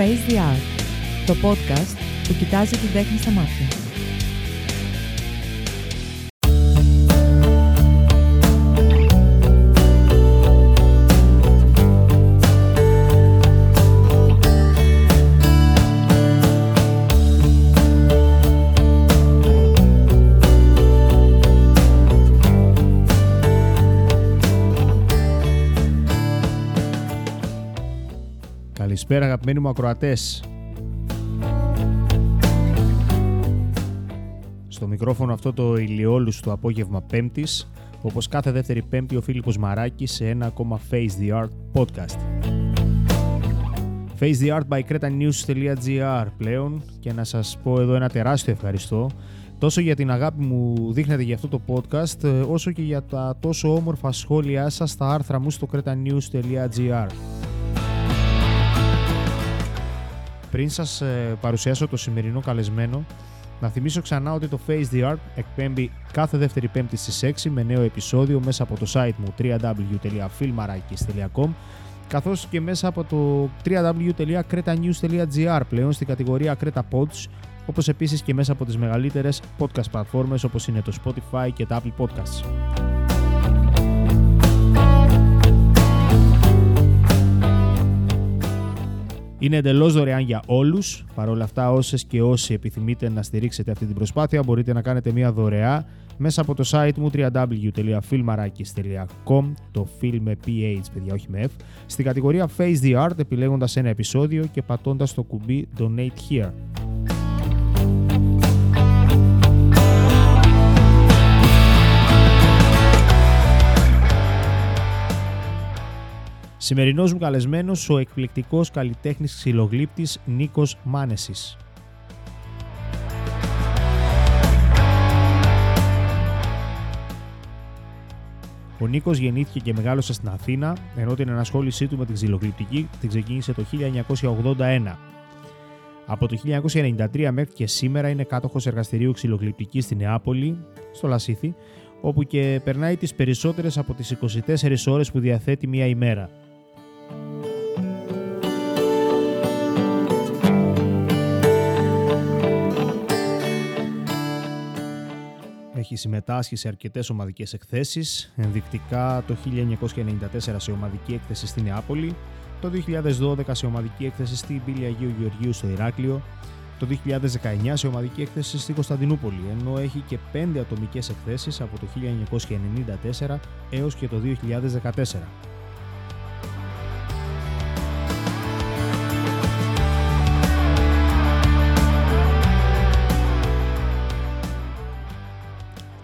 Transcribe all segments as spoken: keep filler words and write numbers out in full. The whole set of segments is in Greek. Face the Art, το podcast που κοιτάζει την τέχνη στα μάτια. Καλησπέρα αγαπημένοι μου ακροατές. Στο μικρόφωνο αυτό το ηλιόλουστο απόγευμα Πέμπτης, όπως κάθε δεύτερη Πέμπτη, ο Φίλιππος Μαράκης σε ένα ακόμα Face the Art podcast. Face the Art by Cretanews.gr πλέον, και να σας πω εδώ ένα τεράστιο ευχαριστώ τόσο για την αγάπη μου δείχνετε για αυτό το podcast, όσο και για τα τόσο όμορφα σχόλιά σας στα άρθρα μου στο Cretanews.gr. Πριν σας παρουσιάσω το σημερινό καλεσμένο, να θυμίσω ξανά ότι το Face the Art εκπέμπει κάθε δεύτερη Πέμπτη στις έξι με νέο επεισόδιο μέσα από το site μου double-u double-u double-u τελεία filmarakis τελεία com, καθώς και μέσα από το double-u double-u double-u τελεία cretanews τελεία gr πλέον στην κατηγορία Creta Pods, όπως επίσης και μέσα από τις μεγαλύτερες podcast πλατφόρμες όπως είναι το Spotify και τα Apple Podcasts. Είναι εντελώς δωρεάν για όλους. Παρ' όλα αυτά, όσες και όσοι επιθυμείτε να στηρίξετε αυτή την προσπάθεια, μπορείτε να κάνετε μια δωρεά μέσα από το site μου double-u double-u double-u τελεία filmarakis τελεία com, το film με πι έιτς, παιδιά, όχι με F, στην κατηγορία Face the Art, επιλέγοντας ένα επεισόδιο και πατώντας το κουμπί Donate Here. Σημερινός μου καλεσμένος, ο εκπληκτικός καλλιτέχνης ξυλογλύπτης Νίκος Μάνεσης. Ο Νίκος γεννήθηκε και μεγάλωσε στην Αθήνα, ενώ την ενασχόλησή του με την ξυλογλυπτική την ξεκίνησε το χίλια εννιακόσια ογδόντα ένα. Από το χίλια εννιακόσια ενενήντα τρία μέχρι και σήμερα είναι κάτοχος εργαστηρίου ξυλογλυπτικής στη Νεάπολη, στο Λασίθι, όπου και περνάει τις περισσότερες από τις είκοσι τέσσερις ώρες που διαθέτει μία ημέρα. Έχει συμμετάσχει σε αρκετές ομαδικές εκθέσεις, ενδεικτικά το χίλια εννιακόσια ενενήντα τέσσερα σε ομαδική έκθεση στη Νεάπολη, το δύο χιλιάδες δώδεκα σε ομαδική έκθεση στην Πύλη Αγίου Γεωργίου στο Ηράκλειο, το δύο χιλιάδες δεκαεννιά σε ομαδική έκθεση στην Κωνσταντινούπολη, ενώ έχει και πέντε ατομικές εκθέσεις από το χίλια εννιακόσια ενενήντα τέσσερα έως και το δύο χιλιάδες δεκατέσσερα.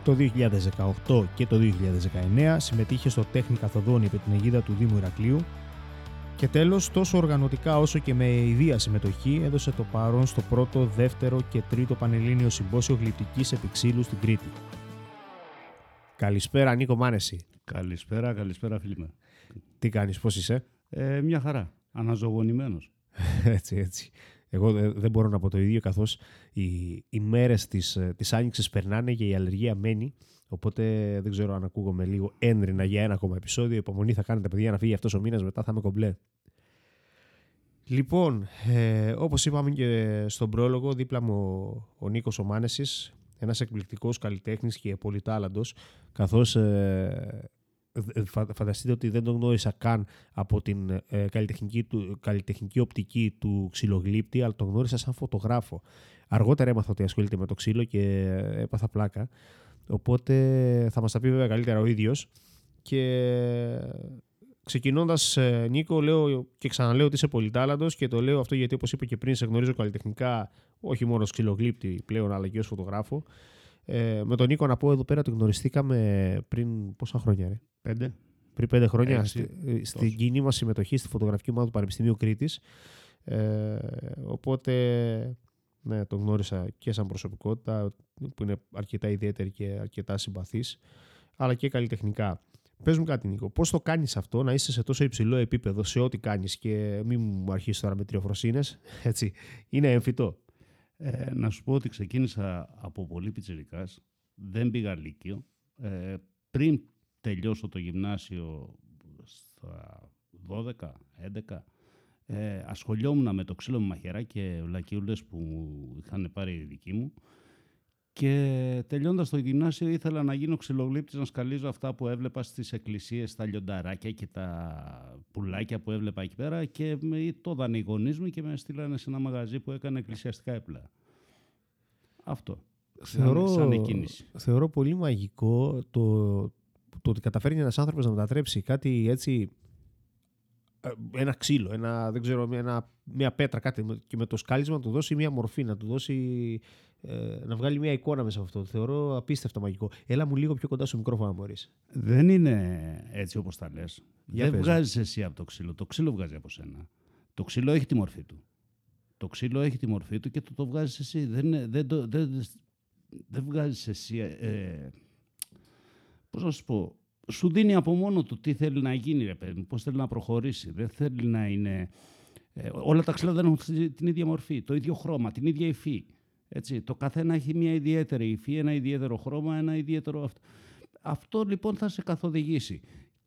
Το δύο χιλιάδες δεκαοκτώ και το δύο χιλιάδες δεκαεννιά συμμετείχε στο τέχνη καθοδόνι υπό την αιγίδα του Δήμου Ηρακλείου. Και τέλος, τόσο οργανωτικά όσο και με ιδία συμμετοχή, έδωσε το παρόν στο πρώτο, δεύτερο και τρίτο Πανελλήνιο Συμπόσιο Γλυπτικής Επιξύλου στην Κρήτη. Καλησπέρα Νίκο Μάνεση. Καλησπέρα, καλησπέρα φίλοι μου. Τι κάνεις, πώς είσαι? Ε, μια χαρά, αναζωογονημένος. έτσι, έτσι. Εγώ δεν μπορώ να πω το ίδιο, καθώς οι, οι μέρες της, της άνοιξης περνάνε και η αλλεργία μένει. Οπότε δεν ξέρω αν ακούγομαι λίγο έντρινα για ένα ακόμα επεισόδιο. Υπομονή θα κάνετε, παιδιά, να φύγει αυτός ο μήνας, μετά θα είμαι κομπλέ. Λοιπόν, ε, όπως είπαμε και στον πρόλογο, δίπλα μου ο, ο Νίκος ο Μάνεσης, ένας εκπληκτικός καλλιτέχνης και πολυτάλαντος, καθώς ε, φα, φανταστείτε ότι δεν τον γνώρισα καν από την ε, καλλιτεχνική, του, καλλιτεχνική οπτική του ξυλογλύπτη, αλλά τον γνώρισα σαν φωτογράφο. Αργότερα έμαθα ότι ασχολείται με το ξύλο και έπαθα πλάκα. Οπότε θα μας τα πει βέβαια καλύτερα ο ίδιος. Και ξεκινώντας, Νίκο, λέω και ξαναλέω ότι είσαι πολυτάλαντος, και το λέω αυτό γιατί, όπως είπα και πριν, σε γνωρίζω καλλιτεχνικά, όχι μόνο ως ξυλογλύπτη πλέον, αλλά και ως φωτογράφο. Ε, με τον Νίκο, να πω εδώ πέρα, το γνωριστήκαμε πριν πόσα χρόνια, ρε? Πέντε. Πριν πέντε χρόνια, Έξι, στη, στην κοινή μας συμμετοχή στη φωτογραφική ομάδα του Πανεπιστημίου Κρήτης. Ε, οπότε... Ναι, τον γνώρισα και σαν προσωπικότητα, που είναι αρκετά ιδιαίτερη και αρκετά συμπαθής, αλλά και καλλιτεχνικά. Πες μου κάτι, Νίκο, πώς το κάνεις αυτό, να είσαι σε τόσο υψηλό επίπεδο σε ό,τι κάνεις, και μην μου αρχίσεις τώρα με τριοφροσύνες, έτσι, είναι εμφυτό. Ε, να σου πω ότι ξεκίνησα από πολύ πιτσιρικάς, δεν πήγα λύκειο. Ε, πριν τελειώσω το γυμνάσιο στα δώδεκα έντεκα, ε, ασχολιόμουν με το ξύλο με μαχαιρά και βλακιούλες που είχαν πάρει οι δικοί μου. Και τελειώντας το γυμνάσιο ήθελα να γίνω ξυλογλύπτης, να σκαλίζω αυτά που έβλεπα στις εκκλησίες, τα λιονταράκια και τα πουλάκια που έβλεπα εκεί πέρα, και το δανε οι γονείς μου και με στείλανε σε ένα μαγαζί που έκανε εκκλησιαστικά έπλα. Αυτό. Θεωρώ, σαν εκκίνηση. Θεωρώ πολύ μαγικό το, το ότι καταφέρνει ένας άνθρωπος να μετατρέψει κάτι έτσι, ένα ξύλο, ένα, δεν ξέρω, ένα, μια πέτρα, κάτι, και με το σκάλισμα να του δώσει μια μορφή, να του δώσει... να βγάλει μια εικόνα μέσα από αυτό. Θεωρώ απίστευτα μαγικό. Έλα μου λίγο πιο κοντά στο μικρόφωνο, μπορείς. Δεν είναι έτσι όπως τα λες. Για Δεν βγάζεις εσύ από το ξύλο. Το ξύλο βγάζει από σένα. Το ξύλο έχει τη μορφή του. Το ξύλο έχει τη μορφή του και το, το βγάζεις εσύ. Δεν, δεν, το, δεν, δεν βγάζεις εσύ... Ε, πώς να σου πω... Σου δίνει από μόνο του τι θέλει να γίνει, ρε παιδί μου, πώς θέλει να προχωρήσει. Δεν θέλει να είναι... Ε, όλα τα ξύλα δεν έχουν την ίδια μορφή, το ίδιο χρώμα, την ίδια υφή. Έτσι, το καθένα έχει μια ιδιαίτερη υφή, ένα ιδιαίτερο χρώμα, ένα ιδιαίτερο αυτό. Αυτό λοιπόν θα σε καθοδηγήσει.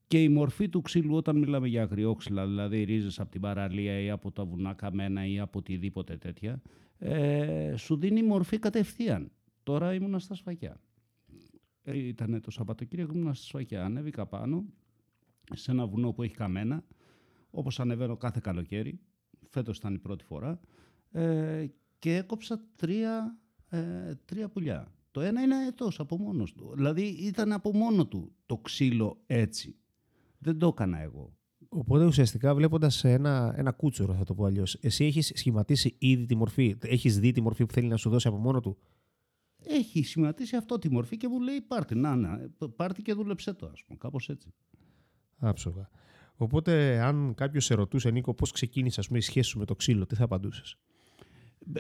Και η μορφή του ξύλου, όταν μιλάμε για αγριόξυλα, δηλαδή ρίζες από την παραλία ή από τα βουνά καμένα ή από οτιδήποτε τέτοια, ε, σου δίνει μορφή κατευθείαν. Τώρα ήμουνα στα Σφακιά. Ε, ήταν το Σαββατοκύριακο, ήμουνα στα Σφακιά. Ανέβηκα πάνω σε ένα βουνό που έχει καμένα, όπως ανεβαίνω κάθε καλοκαίρι. Φέτος ήταν η πρώτη φορά. Ε, Και έκοψα τρία, ε, τρία πουλιά. Το ένα είναι αετός από μόνος του. Δηλαδή ήταν από μόνο του το ξύλο έτσι. Δεν το έκανα εγώ. Οπότε ουσιαστικά βλέποντας ένα, ένα κούτσουρο, θα το πω αλλιώς, εσύ έχεις σχηματίσει ήδη τη μορφή. Έχεις δει τη μορφή που θέλει να σου δώσει από μόνο του. Έχει σχηματίσει αυτό τη μορφή και μου λέει πάρτε, να, να, πάρτε και δούλεψέ το, ας πούμε. Κάπως έτσι. Άψογα. Οπότε αν κάποιος σε ρωτούσε, Νίκο, πώς ξεκίνησε η σχέση σου με το ξύλο, τι θα απαντούσες?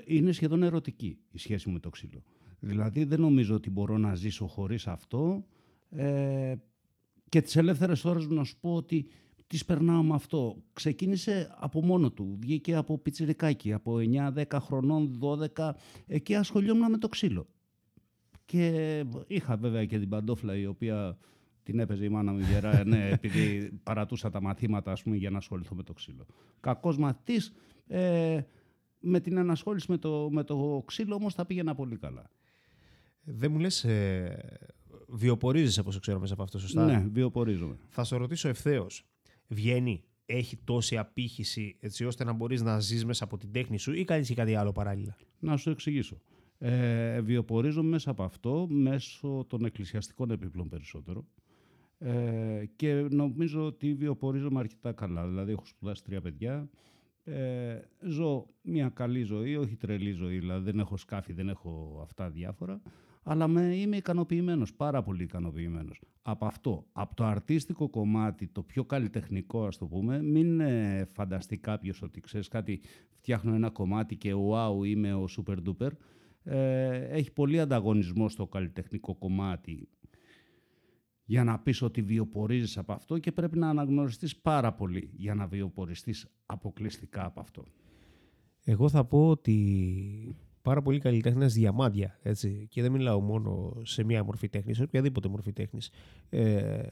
Είναι σχεδόν ερωτική η σχέση μου με το ξύλο. Δηλαδή δεν νομίζω ότι μπορώ να ζήσω χωρίς αυτό, ε, και τις ελεύθερες ώρες μου να σου πω ότι τις περνάω με αυτό. Ξεκίνησε από μόνο του, βγήκε από πιτσιρικάκι, από εννιά δέκα χρονών, δώδεκα, εκεί ασχολιόμουν με το ξύλο. Και είχα βέβαια και την παντόφλα η οποία την έπαιζε η μάνα μου γερά, ναι, επειδή παρατούσα τα μαθήματα, ας πούμε, για να ασχοληθώ με το ξύλο. Κακός μαθητής. Ε, Με την ανασχόληση με το, με το ξύλο όμως τα πήγαινα πολύ καλά. Δεν μου λες, ε, βιοπορίζεσαι, όπως ξέρω, μέσα από αυτό, σωστά? Ναι, βιοπορίζομαι. Θα σε ρωτήσω ευθέως. Βγαίνει, έχει τόση απήχηση έτσι ώστε να μπορείς να ζεις μέσα από την τέχνη σου ή κάνεις και κάτι άλλο παράλληλα? Να σου εξηγήσω. Ε, βιοπορίζομαι μέσα από αυτό, μέσω των εκκλησιαστικών επίπλων περισσότερο. Ε, και νομίζω ότι βιοπορίζομαι αρκετά καλά. Δηλαδή έχω σπουδάσει τρία παιδιά. Ε, ζω μια καλή ζωή, όχι τρελή ζωή, δηλαδή δεν έχω σκάφη, δεν έχω αυτά διάφορα, αλλά με, είμαι ικανοποιημένος, πάρα πολύ ικανοποιημένος. Από αυτό, από το αρτίστικο κομμάτι, το πιο καλλιτεχνικό, ας το πούμε, μην ε, φανταστεί κάποιος ότι ξέρεις κάτι, φτιάχνω ένα κομμάτι και wow, είμαι ο super duper. Ε, έχει πολύ ανταγωνισμό στο καλλιτεχνικό κομμάτι για να πεις ότι βιοπορίζεις από αυτό και πρέπει να αναγνωριστείς πάρα πολύ για να βιοποριστείς αποκλειστικά από αυτό. Εγώ θα πω ότι πάρα πολλοί καλλιτέχνες διαμάντια, έτσι, και δεν μιλάω μόνο σε μια μορφή τέχνης, σε οποιαδήποτε μορφή τέχνης, ε,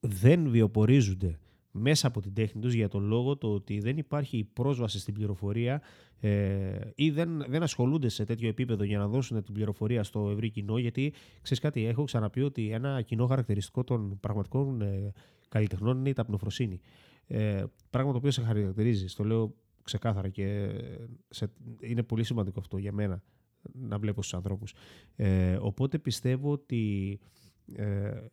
δεν βιοπορίζονται μέσα από την τέχνη τους για τον λόγο το ότι δεν υπάρχει πρόσβαση στην πληροφορία, ε, ή δεν, δεν ασχολούνται σε τέτοιο επίπεδο για να δώσουν την πληροφορία στο ευρύ κοινό, γιατί ξέρεις κάτι, έχω ξαναπεί ότι ένα κοινό χαρακτηριστικό των πραγματικών ε, καλλιτεχνών είναι η ταπεινοφροσύνη. Ε, πράγμα το οποίο σε χαρακτηρίζει, το λέω ξεκάθαρα και σε, είναι πολύ σημαντικό αυτό για μένα να βλέπω στους ανθρώπους. Ε, οπότε πιστεύω ότι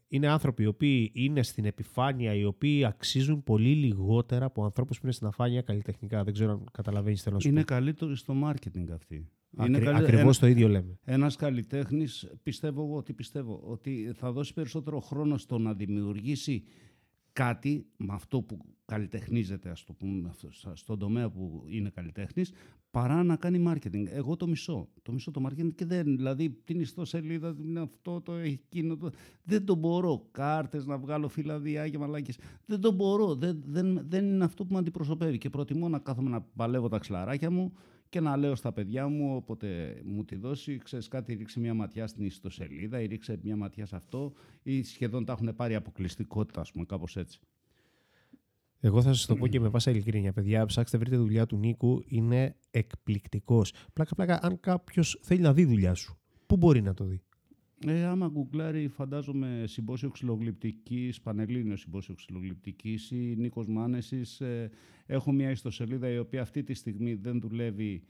είναι άνθρωποι οι οποίοι είναι στην επιφάνεια, οι οποίοι αξίζουν πολύ λιγότερα από ανθρώπους που είναι στην αφάνεια καλλιτεχνικά. Δεν ξέρω αν καταλαβαίνεις θέλω να σου πω. Είναι καλύτεροι στο μάρκετινγκ αυτοί. Ακρι... Καλ... Ακριβώς το ίδιο λέμε. Ένας καλλιτέχνης, πιστεύω εγώ ότι πιστεύω ότι θα δώσει περισσότερο χρόνο στο να δημιουργήσει κάτι με αυτό που καλλιτεχνίζεται, ας το πούμε, στον τομέα που είναι καλλιτέχνης, παρά να κάνει μάρκετινγκ. Εγώ το μισώ. Το μισώ το μάρκετινγκ και δεν. Δηλαδή την ιστοσελίδα, την αυτό, το εκείνο. Το... Δεν το μπορώ. Κάρτες να βγάλω, φυλαδιά και μαλάκες. Δεν το μπορώ. Δεν, δεν, δεν είναι αυτό που με αντιπροσωπεύει. Και προτιμώ να κάθομαι να παλεύω τα ξυλαράκια μου και να λέω στα παιδιά μου, όποτε μου τη δώσει, ξέρεις κάτι, ρίξε μια ματιά στην ιστοσελίδα ή ρίξε μια ματιά σε αυτό, ή σχεδόν τα έχουν πάρει αποκλειστικότητα, ας πούμε, κάπως έτσι. Εγώ θα σας το πω και με πάσα ειλικρίνεια, παιδιά. Ψάξτε, βρείτε δουλειά του Νίκου. Είναι εκπληκτικός. Πλάκα-πλάκα, αν κάποιος θέλει να δει δουλειά σου, πού μπορεί να το δει? Ε, άμα γκουγκλάρει, φαντάζομαι, συμπόσιο ξυλογλυπτικής, πανελλήνιο συμπόσιο ξυλογλυπτικής ή Νίκος Μάνεσης. Ε, έχω μια ιστοσελίδα η οποία αυτή τη στιγμή δεν δουλεύει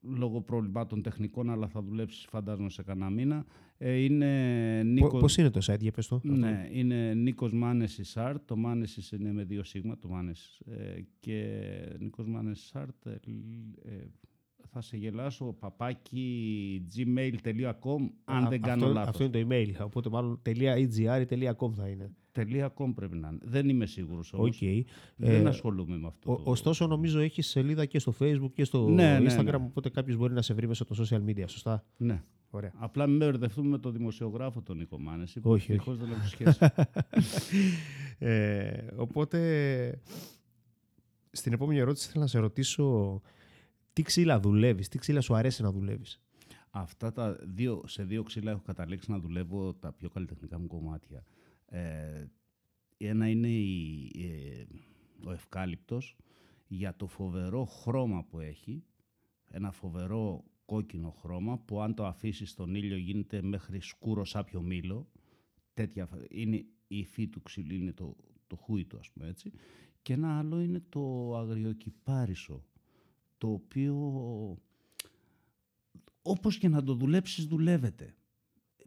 λόγω προβλημάτων τεχνικών, αλλά θα δουλέψει φαντάζομαι σε κανένα μήνα. Ε, είναι Νίκο... Πώς είναι το site, για πες το. Ναι, είναι Νίκος Μάνεσης Art. Το Μάνεσης είναι με δύο σίγμα, το Μάνεσης. Ε, και Νίκος Μάνεσης Art, ε, ε, θα σε γελάσω, παπάκι τζι μέιλ τελεία κομ, αν Α, δεν κάνω αυτό, λάθος. Αυτό είναι το email, οπότε μάλλον .egr.com θα είναι. .com πρέπει να είναι. Δεν είμαι σίγουρος όμως. Okay. Δεν ε, ασχολούμαι με αυτό. Ο, το... Ωστόσο, νομίζω έχεις σελίδα και στο Facebook και στο ναι, Instagram, ναι, ναι. Οπότε κάποιος μπορεί να σε βρει μέσα από το social media, σωστά? Ναι. Ωραία. Απλά μην με μπερδευτούμε με τον δημοσιογράφο τον Νίκο Μάνεση. Όχι, όχι. Δεν έχω σχέση. ε, οπότε, στην επόμενη ερώτηση θέλω να σε ρωτήσω... Τι ξύλα δουλεύεις, τι ξύλα σου αρέσει να δουλεύεις? Αυτά τα δύο, σε δύο ξύλα έχω καταλήξει να δουλεύω τα πιο καλλιτεχνικά μου κομμάτια. Ε, ένα είναι η, ε, ο ευκάλυπτος για το φοβερό χρώμα που έχει. Ένα φοβερό κόκκινο χρώμα που αν το αφήσεις στον ήλιο γίνεται μέχρι σκούρο σάπιο μήλο. Τέτοια, είναι η υφή του ξύλου, είναι το, το χούι του, ας πούμε έτσι. Και ένα άλλο είναι το αγριοκυπάρισο, το οποίο όπως και να το δουλέψεις δουλεύεται.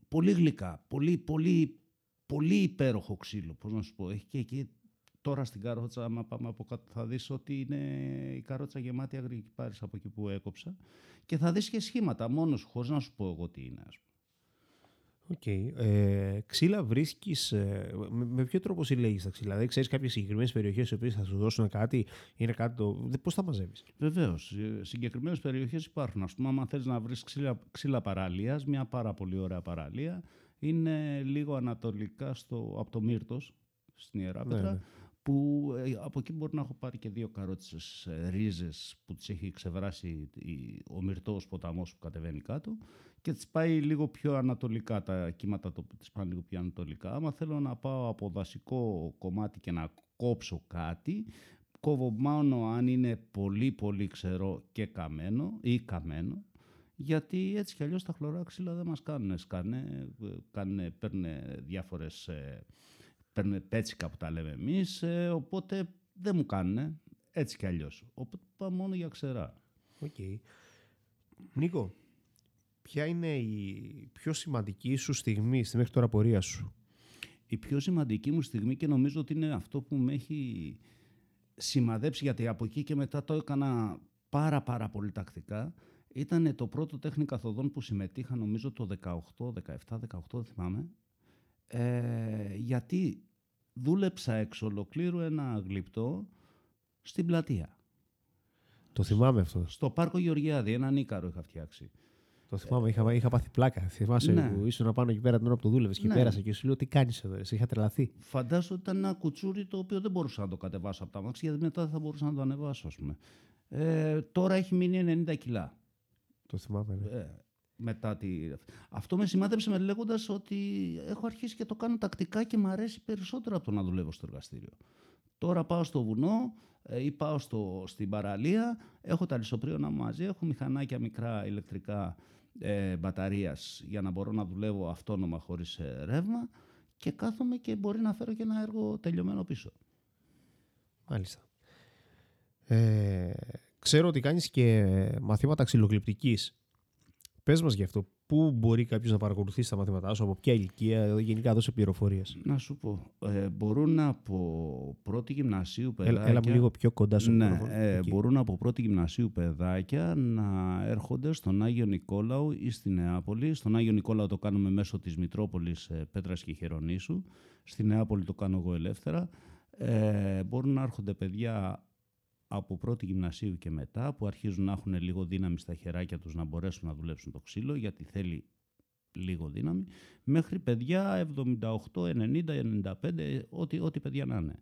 Πολύ γλυκά, πολύ, πολύ, πολύ υπέροχο ξύλο, πώς να σου πω. Έχει και εκεί, τώρα στην καρότσα, άμα πάμε από κάτω, θα δεις ότι είναι η καρότσα γεμάτη αγριοκυπάρισα από εκεί που έκοψα και θα δεις και σχήματα μόνος, χωρίς να σου πω εγώ τι είναι. Οκ. Okay. Ε, ξύλα βρίσκεις. Ε, με, με ποιο τρόπο συλλέγεις τα ξύλα? Δεν ξέρεις κάποιες συγκεκριμένες περιοχές οι οποίες θα σου δώσουν κάτι, είναι κάτι το. Πώς τα μαζεύεις? Βεβαίως. Συγκεκριμένες περιοχές υπάρχουν. Ας πούμε, άμα θέλεις να βρεις ξύλα, ξύλα παραλίας, μια πάρα πολύ ωραία παραλία, είναι λίγο ανατολικά στο, από το Μύρτος, στην Ιεράπετρα, ναι, που από εκεί μπορεί να έχω πάρει και δύο καρότσες ρίζες που τις έχει ξεβράσει ο Μυρτός ποταμός που κατεβαίνει κάτω. Και τις πάει λίγο πιο ανατολικά, τα κύματα τις πάνε λίγο πιο ανατολικά. Άμα θέλω να πάω από δασικό κομμάτι και να κόψω κάτι, κόβω μόνο αν είναι πολύ πολύ ξερό και καμένο ή καμένο, γιατί έτσι κι αλλιώς τα χλωρά ξύλα δεν μας κάνουν σκάνε, κάνουν, παίρνουν διάφορες, παίρνουν πέτσικα που τα λέμε εμείς, οπότε δεν μου κάνουν έτσι κι αλλιώς. Οπότε πάω μόνο για ξερά. Οκ. Okay. Νίκο, ποια είναι η πιο σημαντική σου στιγμή στη μέχρι τώρα πορεία σου? Η πιο σημαντική μου στιγμή, και νομίζω ότι είναι αυτό που με έχει σημαδέψει, γιατί από εκεί και μετά το έκανα πάρα πάρα πολύ τακτικά, ήταν το πρώτο τέχνη καθοδών που συμμετείχα, νομίζω το δεκαοκτώ, δεκαεπτά, δεκαοκτώ, θυμάμαι, ε, γιατί δούλεψα εξ ολοκλήρου ένα γλυπτό στην πλατεία. Το θυμάμαι αυτό. Στο πάρκο Γεωργιάδη, έναν Ίκαρο είχα φτιάξει. Το θυμάμαι, είχα, είχα πάθει πλάκα. Θυμάσαι ναι, που ήσουν να πάνω εκεί πέρα την ώρα που το δούλευες και ναι, πέρασα και σου λέω τι κάνεις εδώ, εσύ, είχα τρελαθεί. Φαντάζομαι ότι ήταν ένα κουτσούρι το οποίο δεν μπορούσα να το κατεβάσω από τα μάξι, γιατί μετά δεν θα μπορούσα να το ανεβάσω, ας πούμε. Ε, τώρα έχει μείνει ενενήντα κιλά. Το θυμάμαι, ναι. Ε, μετά τη... Αυτό με σημάδεψε με λέγοντας ότι έχω αρχίσει και το κάνω τακτικά και μου αρέσει περισσότερο από το να δουλεύω στο εργαστήριο. Τώρα πάω στο βουνό ή πάω στο, στην παραλία, έχω τα λισοπρίωνα μαζί, έχω μηχανάκια μικρά ηλεκτρικά, Ε, μπαταρίας για να μπορώ να δουλεύω αυτόνομα χωρίς ε, ρεύμα και κάθομαι και μπορεί να φέρω και ένα έργο τελειωμένο πίσω. Μάλιστα. Ε, ξέρω ότι κάνεις και μαθήματα ξυλογλυπτικής. Πες μας γι' αυτό. Πού μπορεί κάποιος να παρακολουθήσει τα μαθήματά σου, από ποια ηλικία, γενικά δώσε πληροφορίες. Να σου πω, ε, μπορούν από πρώτη γυμνασίου παιδάκια... Έλα μου λίγο πιο κοντά σου. Ναι, ε, μπορούν από πρώτη γυμνασίου παιδάκια να έρχονται στον Άγιο Νικόλαο ή στη Νεάπολη. Στον Άγιο Νικόλαο το κάνουμε μέσω της Μητρόπολης Πέτρα και Χερονίσου. Στη Νεάπολη το κάνω εγώ ελεύθερα. Ε, μπορούν να έρχονται παιδιά από πρώτη γυμνασίου και μετά, που αρχίζουν να έχουν λίγο δύναμη στα χεράκια τους να μπορέσουν να δουλέψουν το ξύλο, γιατί θέλει λίγο δύναμη, μέχρι παιδιά εβδομήντα οκτώ, ενενήντα, ενενήντα πέντε, ό,τι, ό,τι παιδιά να είναι.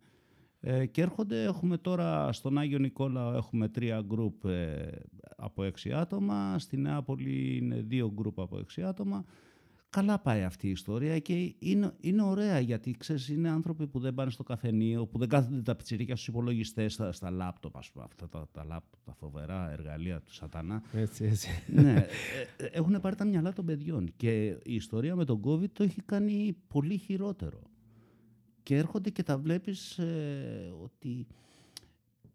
Ε, και έρχονται, έχουμε τώρα στον Άγιο Νικόλαο έχουμε τρία γκρουπ ε, από έξι άτομα, στην Νεάπολη είναι δύο γκρουπ από έξι άτομα, καλά πάει αυτή η ιστορία και είναι, είναι ωραία γιατί ξέρεις, είναι άνθρωποι που δεν πάνε στο καφενείο, που δεν κάθονται τα πιτσιρίκια στους υπολογιστές, στα, στα λάπτοπ, ας πούμε, αυτά τα, τα, λάπτοπ, τα φοβερά εργαλεία του σατανά. Έτσι, έτσι. Ναι, έχουν πάρει τα μυαλά των παιδιών και η ιστορία με τον COVID το έχει κάνει πολύ χειρότερο. Και έρχονται και τα βλέπεις ε, ότι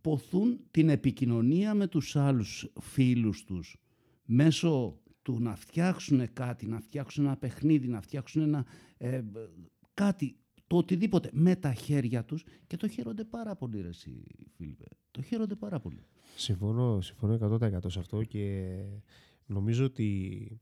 ποθούν την επικοινωνία με τους άλλους φίλους τους μέσω του να φτιάξουν κάτι, να φτιάξουν ένα παιχνίδι, να φτιάξουν ένα, ε, κάτι, το οτιδήποτε, με τα χέρια τους και το χαίρονται πάρα πολύ, ρε εσύ, Φίλιππε. Το χαίρονται πάρα πολύ. Συμφωνώ, συμφωνώ εκατό τοις εκατό σε αυτό και νομίζω ότι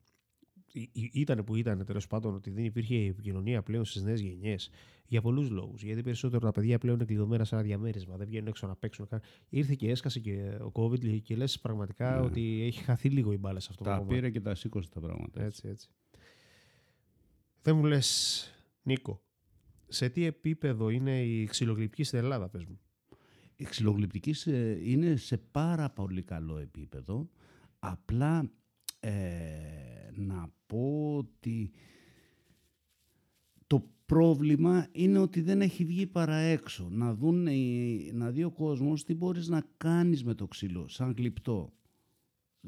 ήταν που ήταν, τέλος πάντων, ότι δεν υπήρχε επικοινωνία πλέον στις νέες γενιές για πολλούς λόγους. Γιατί περισσότερο τα παιδιά πλέον είναι κλειδωμένα σε ένα διαμέρισμα, δεν βγαίνουν έξω να παίξουν. Ήρθε και έσκασε και ο COVID και λες πραγματικά ναι. ότι έχει χαθεί λίγο η μπάλα σε αυτό το πράγμα. Τα πήρε και τα σήκωσε τα πράγματα. Έτσι, έτσι. Δεν μου λες, Νίκο, σε τι επίπεδο είναι η ξυλογλυπτική στην Ελλάδα, πες μου. Η ξυλογλυπτική είναι σε πάρα πολύ καλό επίπεδο. Απλά. Ε, να πω ότι το πρόβλημα είναι ότι δεν έχει βγει παρά έξω. Να, δουν, να δει ο κόσμος τι μπορείς να κάνεις με το ξύλο, σαν γλυπτό.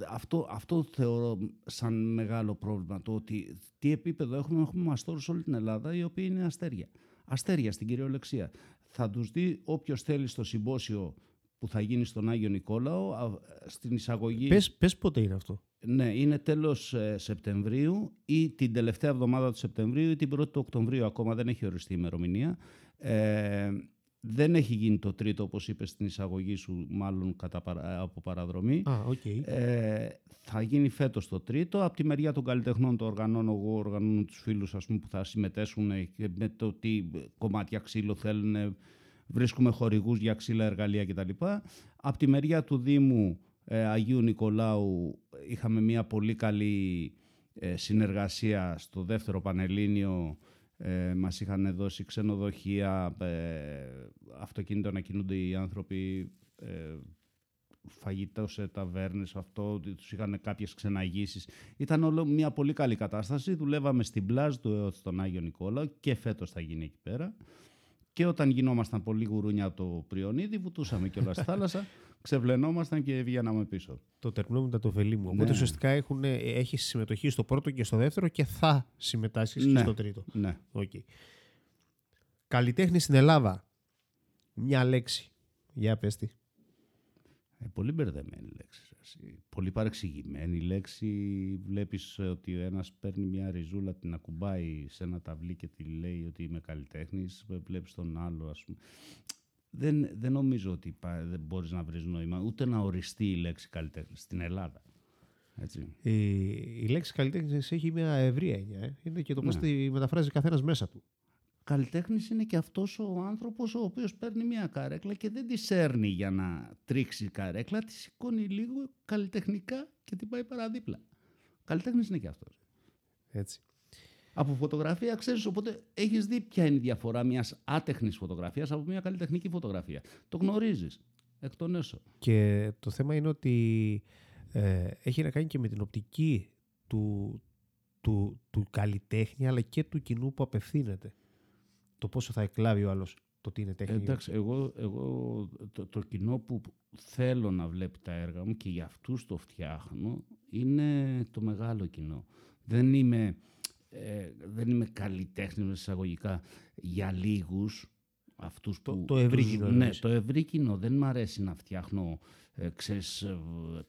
Αυτό, αυτό θεωρώ σαν μεγάλο πρόβλημα. Το ότι τι επίπεδο έχουμε, έχουμε μαστόρους όλη την Ελλάδα, οι οποίοι είναι αστέρια. Αστέρια στην κυριολεξία. Θα τους δει όποιος θέλει στο συμπόσιο που θα γίνει στον Άγιο Νικόλαο, στην εισαγωγή... Πες, πες πότε είναι αυτό. Ναι, είναι τέλος Σεπτεμβρίου ή την τελευταία εβδομάδα του Σεπτεμβρίου ή την πρώτη του Οκτωβρίου. Ακόμα δεν έχει οριστεί η ημερομηνία. Ε, δεν έχει γίνει το τρίτο, όπως είπες στην εισαγωγή σου, μάλλον κατά, από παραδρομή. Α, okay. ε, θα γίνει φέτος το τρίτο. Από τη μεριά των καλλιτεχνών το οργανώνω εγώ, οργανώνω τους φίλους ας πούμε, που θα συμμετέσχουν με το τι κομμάτια ξύλο θέλουν. Βρίσκουμε χορηγούς για ξύλα εργαλεία κτλ. Από τη μεριά του Δήμου Αγίου Νικολάου είχαμε μια πολύ καλή ε, συνεργασία στο δεύτερο Πανελλήνιο. Ε, μας είχαν δώσει ξενοδοχεία, ε, αυτοκίνητο να κινούνται οι άνθρωποι, ε, φαγητό σε ταβέρνες, αυτό, τους είχαν κάποιες ξεναγήσεις. Ήταν όλο μια πολύ καλή κατάσταση. Δουλεύαμε στην πλάζ του ΕΟΤ στον Άγιο Νικολάου και φέτος θα γίνει εκεί πέρα. Και όταν γινόμασταν πολύ γουρούνια το Πριονίδη, βουτούσαμε κιόλα στη θάλασσα, ξεβλενόμασταν και βγαίναμε πίσω. Το τερνό μετά το βελί μου. Οπότε ουσιαστικά έχει συμμετοχή στο πρώτο και στο δεύτερο και θα συμμετάσχει ναι. και στο τρίτο. Ναι. Okay. Καλλιτέχνη στην Ελλάδα. Μια λέξη. Για πες τη. Ε, πολύ μπερδεμένη λέξη. Πολύ παρεξηγημένη λέξη. Βλέπεις ότι ο ένας παίρνει μια ριζούλα, την ακουμπάει σε ένα ταυλί και τη λέει ότι είμαι καλλιτέχνης. Βλέπεις τον άλλο, ας πούμε. Δεν, δεν νομίζω ότι δεν μπορείς να βρεις νόημα ούτε να οριστεί η λέξη καλλιτέχνης στην Ελλάδα. Έτσι. Η, η λέξη καλλιτέχνης έχει μια ευρία έννοια. Ε. Είναι και το πώς ναι. τη μεταφράζει καθένας μέσα του. Καλλιτέχνης είναι και αυτός ο άνθρωπος ο οποίος παίρνει μια καρέκλα και δεν τη σέρνει για να τρίξει η καρέκλα, τη σηκώνει λίγο καλλιτεχνικά και την πάει παραδίπλα. Καλλιτέχνης είναι και αυτός. Έτσι. Από φωτογραφία ξέρεις, οπότε έχεις δει ποια είναι η διαφορά μιας άτεχνης φωτογραφίας από μια καλλιτεχνική φωτογραφία. Το γνωρίζεις εκ των έσω. Και το θέμα είναι ότι ε, έχει να κάνει και με την οπτική του, του, του καλλιτέχνη αλλά και του κοινού που απευθύνεται. Το πόσο θα εκλάβει ο άλλος το τι είναι τέχνη. Εντάξει, εγώ, εγώ το, το κοινό που θέλω να βλέπει τα έργα μου και για αυτούς το φτιάχνω είναι το μεγάλο κοινό. Δεν είμαι, ε, δεν είμαι καλλιτέχνης εισαγωγικά για λίγους. Αυτούς το, που, το ευρύ τους, κοινό. Ναι, το ευρύ κοινό. Δεν μ' αρέσει να φτιάχνω ε, ξέρεις,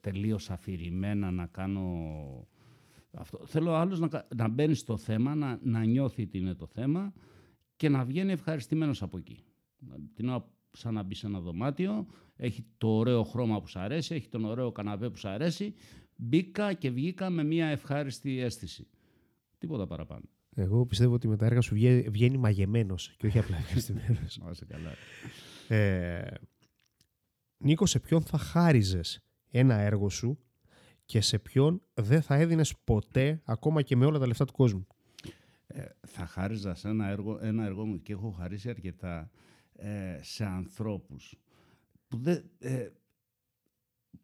τελείως αφηρημένα, να κάνω... Αυτό. Θέλω άλλος να, να μπαίνει στο θέμα, να, να νιώθει τι είναι το θέμα και να βγαίνει ευχαριστημένος από εκεί. Την ώρα σαν να μπει σε ένα δωμάτιο, έχει το ωραίο χρώμα που σου αρέσει, έχει τον ωραίο καναπέ που σου αρέσει, μπήκα και βγήκα με μια ευχάριστη αίσθηση. Τίποτα παραπάνω. Εγώ πιστεύω ότι με τα έργα σου βγαίνει μαγεμένος και όχι απλά ευχαριστημένος. Άσε καλά. Ε, Νίκο, σε ποιον θα χάριζες ένα έργο σου και σε ποιον δεν θα έδινες ποτέ, ακόμα και με όλα τα λεφτά του κόσμου? Θα χάριζα σε ένα έργο, ένα έργο μου και έχω χαρίσει αρκετά ε, σε ανθρώπους που, δε, ε,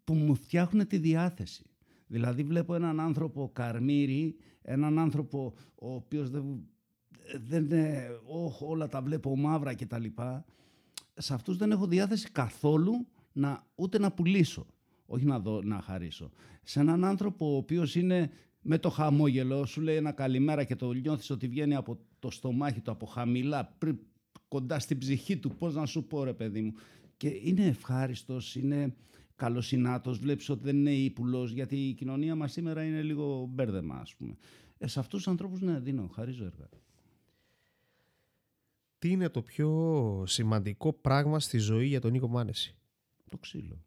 που μου φτιάχνουν τη διάθεση. Δηλαδή βλέπω έναν άνθρωπο καρμύρι, έναν άνθρωπο ο οποίος δεν, δεν είναι, όχ, όλα τα βλέπω μαύρα κτλ. Σε αυτούς δεν έχω διάθεση καθόλου να, ούτε να πουλήσω, όχι να, δω, να χαρίσω. Σε έναν άνθρωπο ο οποίος είναι με το χαμόγελο, σου λέει ένα καλημέρα και το νιώθεις ότι βγαίνει από το στομάχι του, από χαμηλά, πρι, κοντά στην ψυχή του, πώς να σου πω ρε παιδί μου. Και είναι ευχάριστος, είναι καλοσυνάτος, βλέπεις ότι δεν είναι ύπουλος, γιατί η κοινωνία μας σήμερα είναι λίγο μπέρδεμα, ας πούμε. Ε, σε αυτούς τους ανθρώπους, ναι, δίνω, χαρίζω έργα. Τι είναι το πιο σημαντικό πράγμα στη ζωή για τον Νίκο Μάνεση? Το ξύλο.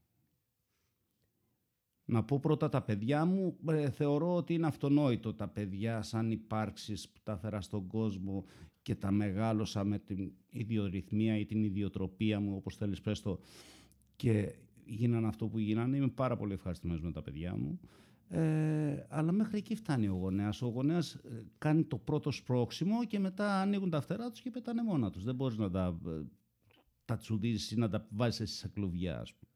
Να πω πρώτα τα παιδιά μου, ε, θεωρώ ότι είναι αυτονόητο τα παιδιά σαν υπάρξεις που τα φέρα στον κόσμο και τα μεγάλωσα με την ιδιορυθμία ή την ιδιοτροπία μου, όπως θέλεις πες το, και γίνανε αυτό που γίνανε. Είμαι πάρα πολύ ευχαριστημένος με τα παιδιά μου. Ε, αλλά μέχρι εκεί φτάνει ο γονέας. Ο γονέας κάνει το πρώτο σπρώξιμο και μετά ανοίγουν τα φτερά τους και πετάνε μόνα τους. Δεν μπορείς να τα, τα τσουδίζεις ή να τα βάζεις εσύ σε κλουβιά, ας πούμε.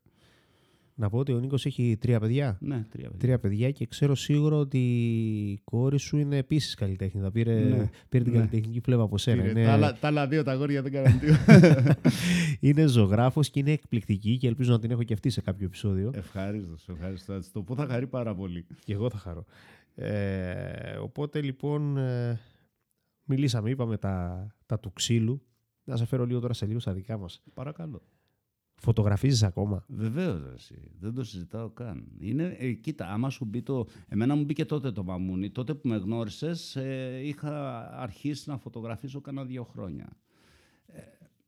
Να πω ότι ο Νίκος έχει τρία παιδιά. Ναι, τρία παιδιά. Τρία παιδιά και ξέρω σίγουρο ότι η κόρη σου είναι επίσης καλλιτέχνη. Θα πήρε, ναι, πήρε την ναι. καλλιτεχνική φλέβα από σένα. Πήρε, είναι... τα, άλλα, τα άλλα δύο τα γόρια δεν κάνανε τίποτα. Είναι ζωγράφος και είναι εκπληκτική και ελπίζω να την έχω και αυτή σε κάποιο επεισόδιο. Ευχάριστος, ευχάριστο. Το που θα χαρεί πάρα πολύ. Και εγώ θα χαρώ. Ε, οπότε λοιπόν ε, μιλήσαμε, είπαμε τα, τα του ξύλου. Να σε φέρω λίγο τώρα σε λίγο στα δικά μας. Παρακαλώ. Φωτογραφίζεις ακόμα? Βεβαίως, εσύ. Δεν το συζητάω καν. Είναι, ε, κοίτα, άμα σου μπει το... Εμένα μου μπήκε τότε το μαμούνι. Τότε που με γνώρισες, ε, είχα αρχίσει να φωτογραφίζω κάνα δύο χρόνια. Ε,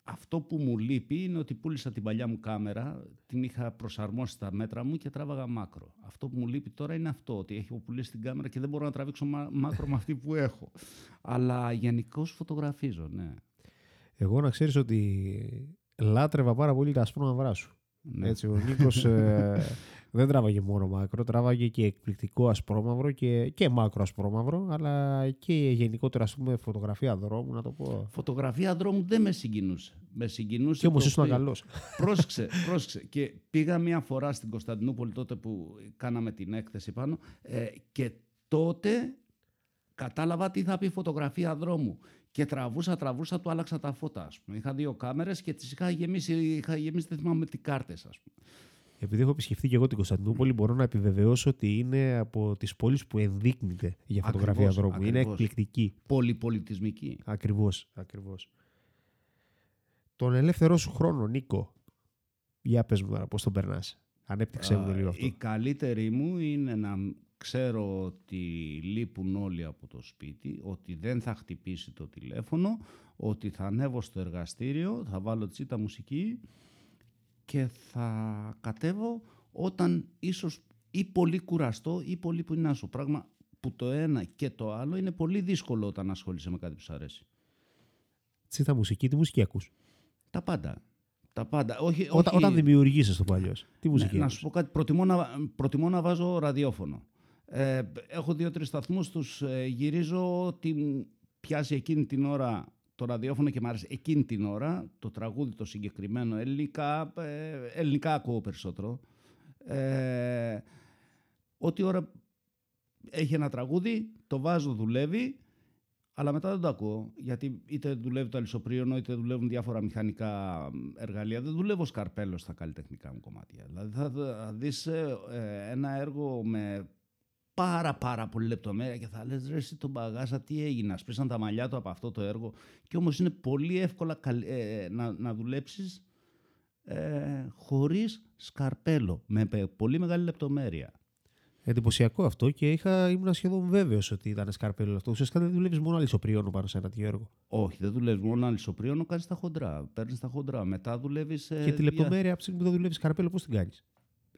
αυτό που μου λείπει είναι ότι πούλησα την παλιά μου κάμερα, την είχα προσαρμόσει στα μέτρα μου και τράβαγα μάκρο. Αυτό που μου λείπει τώρα είναι αυτό, ότι έχω πουλήσει την κάμερα και δεν μπορώ να τραβήξω μάκρο με αυτή που έχω. Αλλά γενικώς φωτογραφίζω, ναι. Εγώ να ξέρεις ότι... Λάτρευα πάρα πολύ τα ασπρόμαυρά σου. Ναι. Έτσι, ο Νίκος ε, δεν τράβαγε μόνο μάκρο, τράβαγε και εκπληκτικό ασπρόμαυρο και, και μάκρο ασπρόμαυρο, αλλά και γενικότερα ας πούμε, φωτογραφία δρόμου, να το πω. Φωτογραφία δρόμου δεν με συγκινούσε. Με συγκινούσε και όμως ήσουν καλός. Πρόσεξε, πρόσεξε. Και πήγα μία φορά στην Κωνσταντινούπολη τότε που κάναμε την έκθεση πάνω ε, και τότε κατάλαβα τι θα πει φωτογραφία δρόμου. Και τραβούσα, τραβούσα, του άλλαξα τα φώτα, ας πούμε. Είχα δύο κάμερες και τις είχα γεμίσει, είχα γεμίσει δεν θυμάμαι τι κάρτες, ας πούμε. Επειδή έχω επισκεφτεί και εγώ την Κωνσταντινούπολη, μπορώ να επιβεβαιώσω ότι είναι από τις πόλεις που ενδείκνυται για φωτογραφία δρόμου. Είναι εκπληκτική. Πολυπολιτισμική. Ακριβώς, ακριβώς. Τον ελεύθερό σου χρόνο, Νίκο, για πες μου τώρα πώς τον περνάς. Ανέπτυξέ μου λίγο αυτό. Η καλύτερη μου είναι να... Ξέρω ότι λείπουν όλοι από το σπίτι, ότι δεν θα χτυπήσει το τηλέφωνο, ότι θα ανέβω στο εργαστήριο, θα βάλω τσίτα μουσική και θα κατέβω όταν ίσως ή πολύ κουραστώ ή πολύ που είναι άσο. Πράγμα που το ένα και το άλλο είναι πολύ δύσκολο όταν ασχολείσαι με κάτι που σου αρέσει. Τσίτα μουσική, τι μουσική ακούς? Τα πάντα. Τα πάντα. Όχι, Ό, όχι... Όταν δημιουργήσεις το παλιός, τι μουσική? Ναι, να σου πω κάτι, προτιμώ να, προτιμώ να βάζω ραδιόφωνο. Ε, έχω δύο-τρεις σταθμούς, τους ε, γυρίζω ότι πιάσει εκείνη την ώρα το ραδιόφωνο και μου αρέσει εκείνη την ώρα το τραγούδι το συγκεκριμένο, ελληνικά, ε, ελληνικά ακούω περισσότερο. Ε, ό,τι ώρα έχει ένα τραγούδι, το βάζω, δουλεύει, αλλά μετά δεν το ακούω, γιατί είτε δουλεύει το αλυσοπρίωνο, είτε δουλεύουν διάφορα μηχανικά εργαλεία. Δεν δουλεύω σκαρπέλος στα καλλιτεχνικά μου κομμάτια. Δηλαδή θα, θα δεις ε, ε, ένα έργο με... πάρα πάρα πολύ λεπτομέρεια και θα λες ρε εσύ τον Μπαγάσα τι έγινε, σπίσαν τα μαλλιά του από αυτό το έργο και όμως είναι πολύ εύκολα ε, να, να δουλέψεις ε, χωρίς σκαρπέλο, με πολύ μεγάλη λεπτομέρεια. Εντυπωσιακό αυτό και είχα, ήμουν σχεδόν βέβαιος ότι ήταν σκαρπέλο αυτό. Ουσιαστικά δεν δουλεύεις μόνο αλυσοπρίωνο πάνω σε ένα τέτοιο έργο. Όχι, δεν δουλεύεις μόνο αλυσοπρίωνο, κάνεις τα χοντρά, παίρνεις τα χοντρά, μετά δουλεύεις... Ε, και τη λεπτομέρεια ψήν που δεν δουλεύεις σκαρπέλο πώς την κάνεις?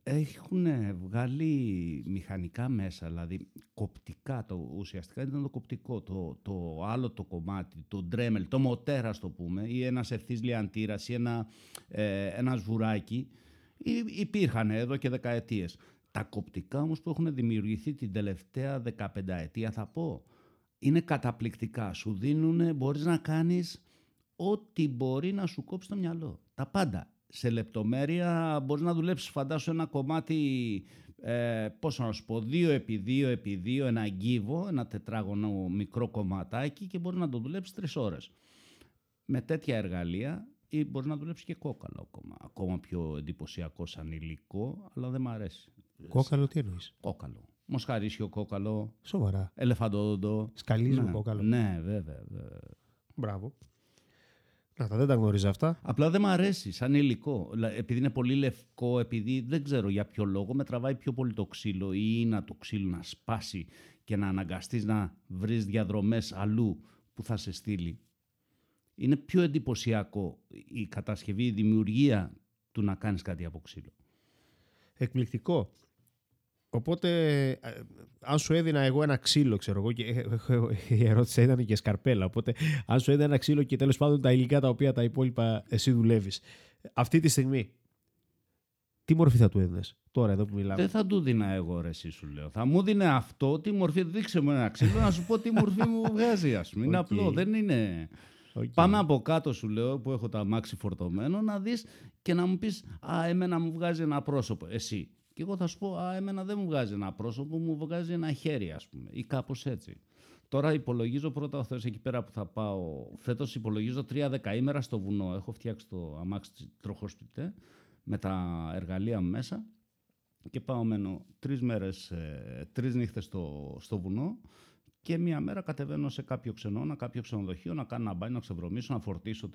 Έχουν βγάλει μηχανικά μέσα, δηλαδή κοπτικά, το, ουσιαστικά ήταν το κοπτικό, το, το άλλο το κομμάτι, το ντρέμελ, το μοτέρα το πούμε, ή ένας ευθύς λιαντήρας ή ένα, ε, ένα σβουράκι, υπήρχαν εδώ και δεκαετίες. Τα κοπτικά όμως που έχουν δημιουργηθεί την τελευταία δεκαπενταετία θα πω, είναι καταπληκτικά, σου δίνουν, μπορείς να κάνεις ό,τι μπορεί να σου κόψει το μυαλό, τα πάντα. Σε λεπτομέρεια μπορείς να δουλέψεις, φαντάσου, ένα κομμάτι ε, πόσο να σου πω, δύο επί δύο επί δύο, ένα αγκίβο, ένα τετράγωνο μικρό κομματάκι και μπορεί να το δουλέψει τρεις ώρες. Με τέτοια εργαλεία ή μπορεί να δουλέψει και κόκαλο ακόμα. Ακόμα πιο εντυπωσιακό σαν υλικό, αλλά δεν μ' αρέσει. Κόκαλο τι εννοείς? Κόκαλο. Μοσχαρίσιο κόκαλο. Σοβαρά. Ελεφαντόδοντο. Σκαλίζουν ναι, κόκαλο. Ναι, βέβαια. βέβαια. Μπράβο. Να, δεν τα γνωρίζω αυτά. Απλά δεν μ' αρέσει σαν υλικό. Επειδή είναι πολύ λευκό, επειδή δεν ξέρω για ποιο λόγο, με τραβάει πιο πολύ το ξύλο ή να το ξύλο να σπάσει και να αναγκαστείς να βρεις διαδρομές αλλού που θα σε στείλει. Είναι πιο εντυπωσιακό η κατασκευή, η δημιουργία του να κάνεις κάτι από ξύλο. Εκπληκτικό. Οπότε, αν σου έδινα εγώ ένα ξύλο, ξέρω εγώ, και η ερώτηση ήταν και σκαρπέλα. Οπότε, αν σου έδινα ένα ξύλο και τέλος πάντων τα υλικά τα οποία τα υπόλοιπα εσύ δουλεύεις, αυτή τη στιγμή, τι μορφή θα του έδινες τώρα εδώ που μιλάμε? Δεν θα του δίνα εγώ, ρε, εσύ σου λέω. Θα μου δίνε αυτό, τι μορφή. Δείξε μου ένα ξύλο, να σου πω τι μορφή μου βγάζει, ας πούμε. Okay. Είναι απλό, δεν είναι. Okay. Πάμε από κάτω, σου λέω, που έχω το αμάξι φορτωμένο, να δεις και να μου πεις, α, εμένα μου βγάζει ένα πρόσωπο, εσύ. Και εγώ θα σου πω, α, εμένα δεν μου βγάζει ένα πρόσωπο, μου βγάζει ένα χέρι, ας πούμε, ή κάπως έτσι. Τώρα υπολογίζω πρώτα ο Θεός εκεί πέρα που θα πάω. Φέτος υπολογίζω τρία δεκαήμερα στο βουνό. Έχω φτιάξει το αμάξι τροχοστιτέ με τα εργαλεία μου μέσα και πάω μένω τρεις μέρες, τρεις νύχτες στο, στο βουνό. Και μία μέρα κατεβαίνω σε κάποιο ξενώνα, κάποιο ξενοδοχείο, να κάνω ένα μπάνι, να ξεβρωμίσω, να φορτίσω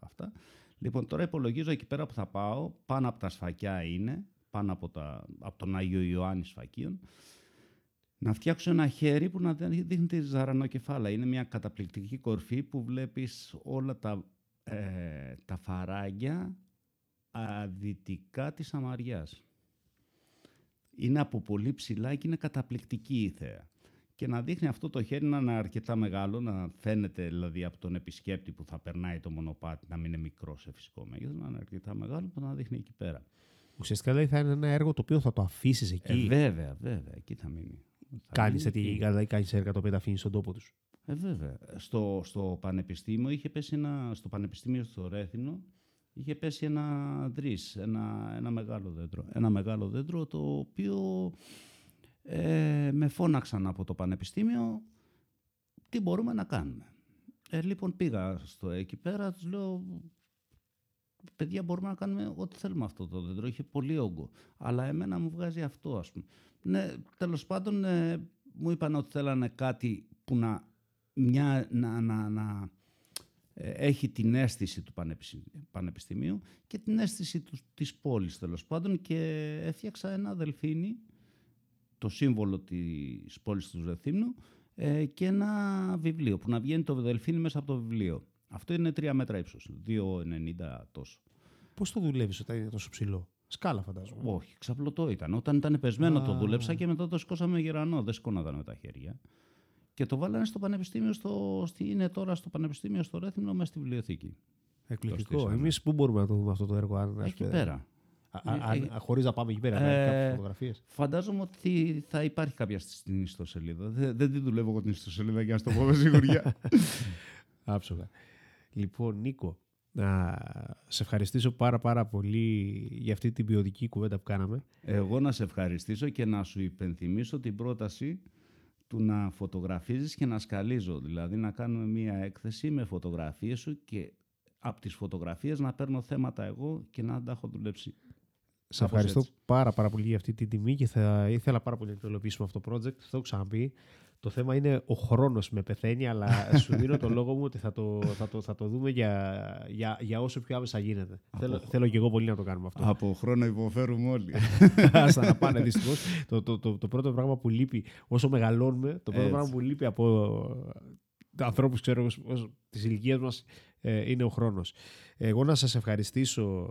αυτά. Λοιπόν, τώρα υπολογίζω εκεί πέρα που θα πάω, πάνω από τα Σφακιά είναι, πάνω από, τα, από τον Άγιο Ιωάννη Σφακίων, να φτιάξω ένα χέρι που να δείχνει τη ζαρανοκεφάλα. Είναι μια καταπληκτική κορφή που βλέπεις όλα τα, ε, τα φαράγγια αδυτικά της Αμαριάς. Είναι από πολύ ψηλά και είναι καταπληκτική η θέα. Και να δείχνει αυτό το χέρι να είναι αρκετά μεγάλο, να φαίνεται δηλαδή από τον επισκέπτη που θα περνάει το μονοπάτι, να μην είναι μικρό σε φυσικό μέγεθος, να είναι αρκετά μεγάλο, που να δείχνει εκεί πέρα. Ουσιαστικά δηλαδή θα είναι ένα έργο το οποίο θα το αφήσεις εκεί. Ε, βέβαια, βέβαια, εκεί θα μείνει. Κάνεις δηλαδή, κάνεις έργα τα οποία τα αφήνεις στον τόπο τους. Ε, βέβαια. Στο, στο πανεπιστήμιο είχε πέσει ένα, στο πανεπιστήμιο στο Ρέθυμνο, είχε πέσει ένα δρύς, ένα, ένα μεγάλο δέντρο. Ένα μεγάλο δέντρο το οποίο. Ε, με φώναξαν από το Πανεπιστήμιο τι μπορούμε να κάνουμε. Ε, λοιπόν, πήγα στο εκεί πέρα, τους λέω, παιδιά, μπορούμε να κάνουμε ό,τι θέλουμε αυτό το δέντρο. Είχε πολύ όγκο. Αλλά εμένα μου βγάζει αυτό, ας πούμε. Ναι, τέλος πάντων, ε, μου είπαν ότι θέλανε κάτι που να, μια, να, να, να ε, έχει την αίσθηση του Πανεπιστημίου και την αίσθηση του, της πόλης, τέλος πάντων, και έφτιαξα ένα δελφίνι, το σύμβολο της πόλης του Ρεθύμνου, ε, και ένα βιβλίο που να βγαίνει το δελφίνι μέσα από το βιβλίο. Αυτό είναι τρία μέτρα ύψος, δύο κόμμα ενενήντα τόσο. Πώς το δουλεύεις όταν είναι τόσο ψηλό? Σκάλα φαντάζομαι. Όχι, ξαπλωτό ήταν. Όταν ήταν πεσμένο το δούλεψα και μετά το σηκώσαμε γερανό. Δεν σκόναδαν με τα χέρια. Και το βάλανε στο πανεπιστήμιο, στο, στη, είναι τώρα στο πανεπιστήμιο στο Ρεθύμνο, μέσα στη βιβλιοθήκη. Εκπληκτικό. Εμείς πού μπορούμε να το δούμε αυτό το έργο? Αν εκεί πέρα. Χωρίς να πάμε εκεί πέρα, ε, κάποιες φωτογραφίες. Φαντάζομαι ότι θα υπάρχει κάποια στην ιστοσελίδα. Δεν, δεν τη δουλεύω εγώ την ιστοσελίδα για να στο πω με σιγουριά. Άψογα. Λοιπόν, Νίκο, να σε ευχαριστήσω πάρα πάρα πολύ για αυτή την ποιοτική κουβέντα που κάναμε. Εγώ να σε ευχαριστήσω και να σου υπενθυμίσω την πρόταση του να φωτογραφίζεις και να σκαλίζω. Δηλαδή να κάνουμε μία έκθεση με φωτογραφίες σου και από τις φωτογραφίες να παίρνω θέματα εγώ και να τα έχω δουλέψει. Σε ευχαριστώ έτσι. πάρα πάρα πολύ για αυτή την τιμή και θα ήθελα πάρα πολύ να το υλοποιήσουμε αυτό το project. Θα το ξαναπεί. Το θέμα είναι ο χρόνος με πεθαίνει, αλλά σου δίνω το λόγο μου ότι θα το, θα το, θα το δούμε για, για, για όσο πιο άμεσα γίνεται. Από... Θέλω, θέλω και εγώ πολύ να το κάνουμε αυτό. Από χρόνο υποφέρουμε όλοι. Άστα να πάνε δυστυχώς. Το, το, το, το πρώτο πράγμα που λείπει όσο μεγαλώνουμε, το πρώτο έτσι. πράγμα που λείπει από ανθρώπους της ηλικίας μας ε, είναι ο χρόνος. Εγώ να σας ευχαριστήσω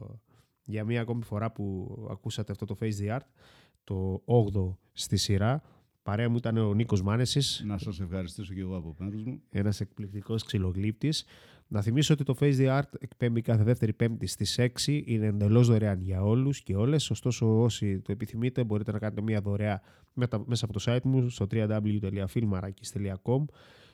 για μία ακόμη φορά που ακούσατε αυτό το Face the Art, το όγδοο στη σειρά. Παρέα μου ήταν ο Νίκος Μάνεσης. Να σας ευχαριστήσω και εγώ από μέρους μου. Ένας εκπληκτικός ξυλογλύπτης. Να θυμίσω ότι το Face the Art εκπέμπει κάθε δεύτερη Πέμπτη στις έξι. Είναι εντελώς δωρεάν για όλους και όλες. Ωστόσο, όσοι το επιθυμείτε, μπορείτε να κάνετε μία δωρεά μέσα από το site μου στο double-u double-u double-u τελεία filmarakis τελεία com,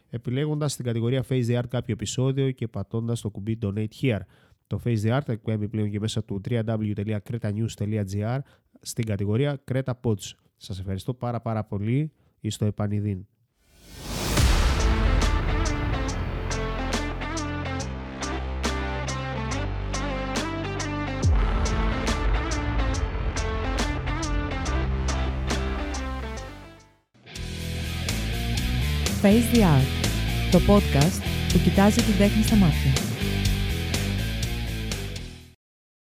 επιλέγοντας στην κατηγορία Face the Art κάποιο επεισόδιο και πατώντας το κουμπί Donate Here. Το Face the Art εκπέμπει πλέον και μέσα του double-u double-u double-u τελεία cretanews τελεία gr, στην κατηγορία Creta Pods. Σας ευχαριστώ πάρα πάρα πολύ. Εις το επανειδήν. Face the Art, το podcast που κοιτάζει την τέχνη στα μάτια.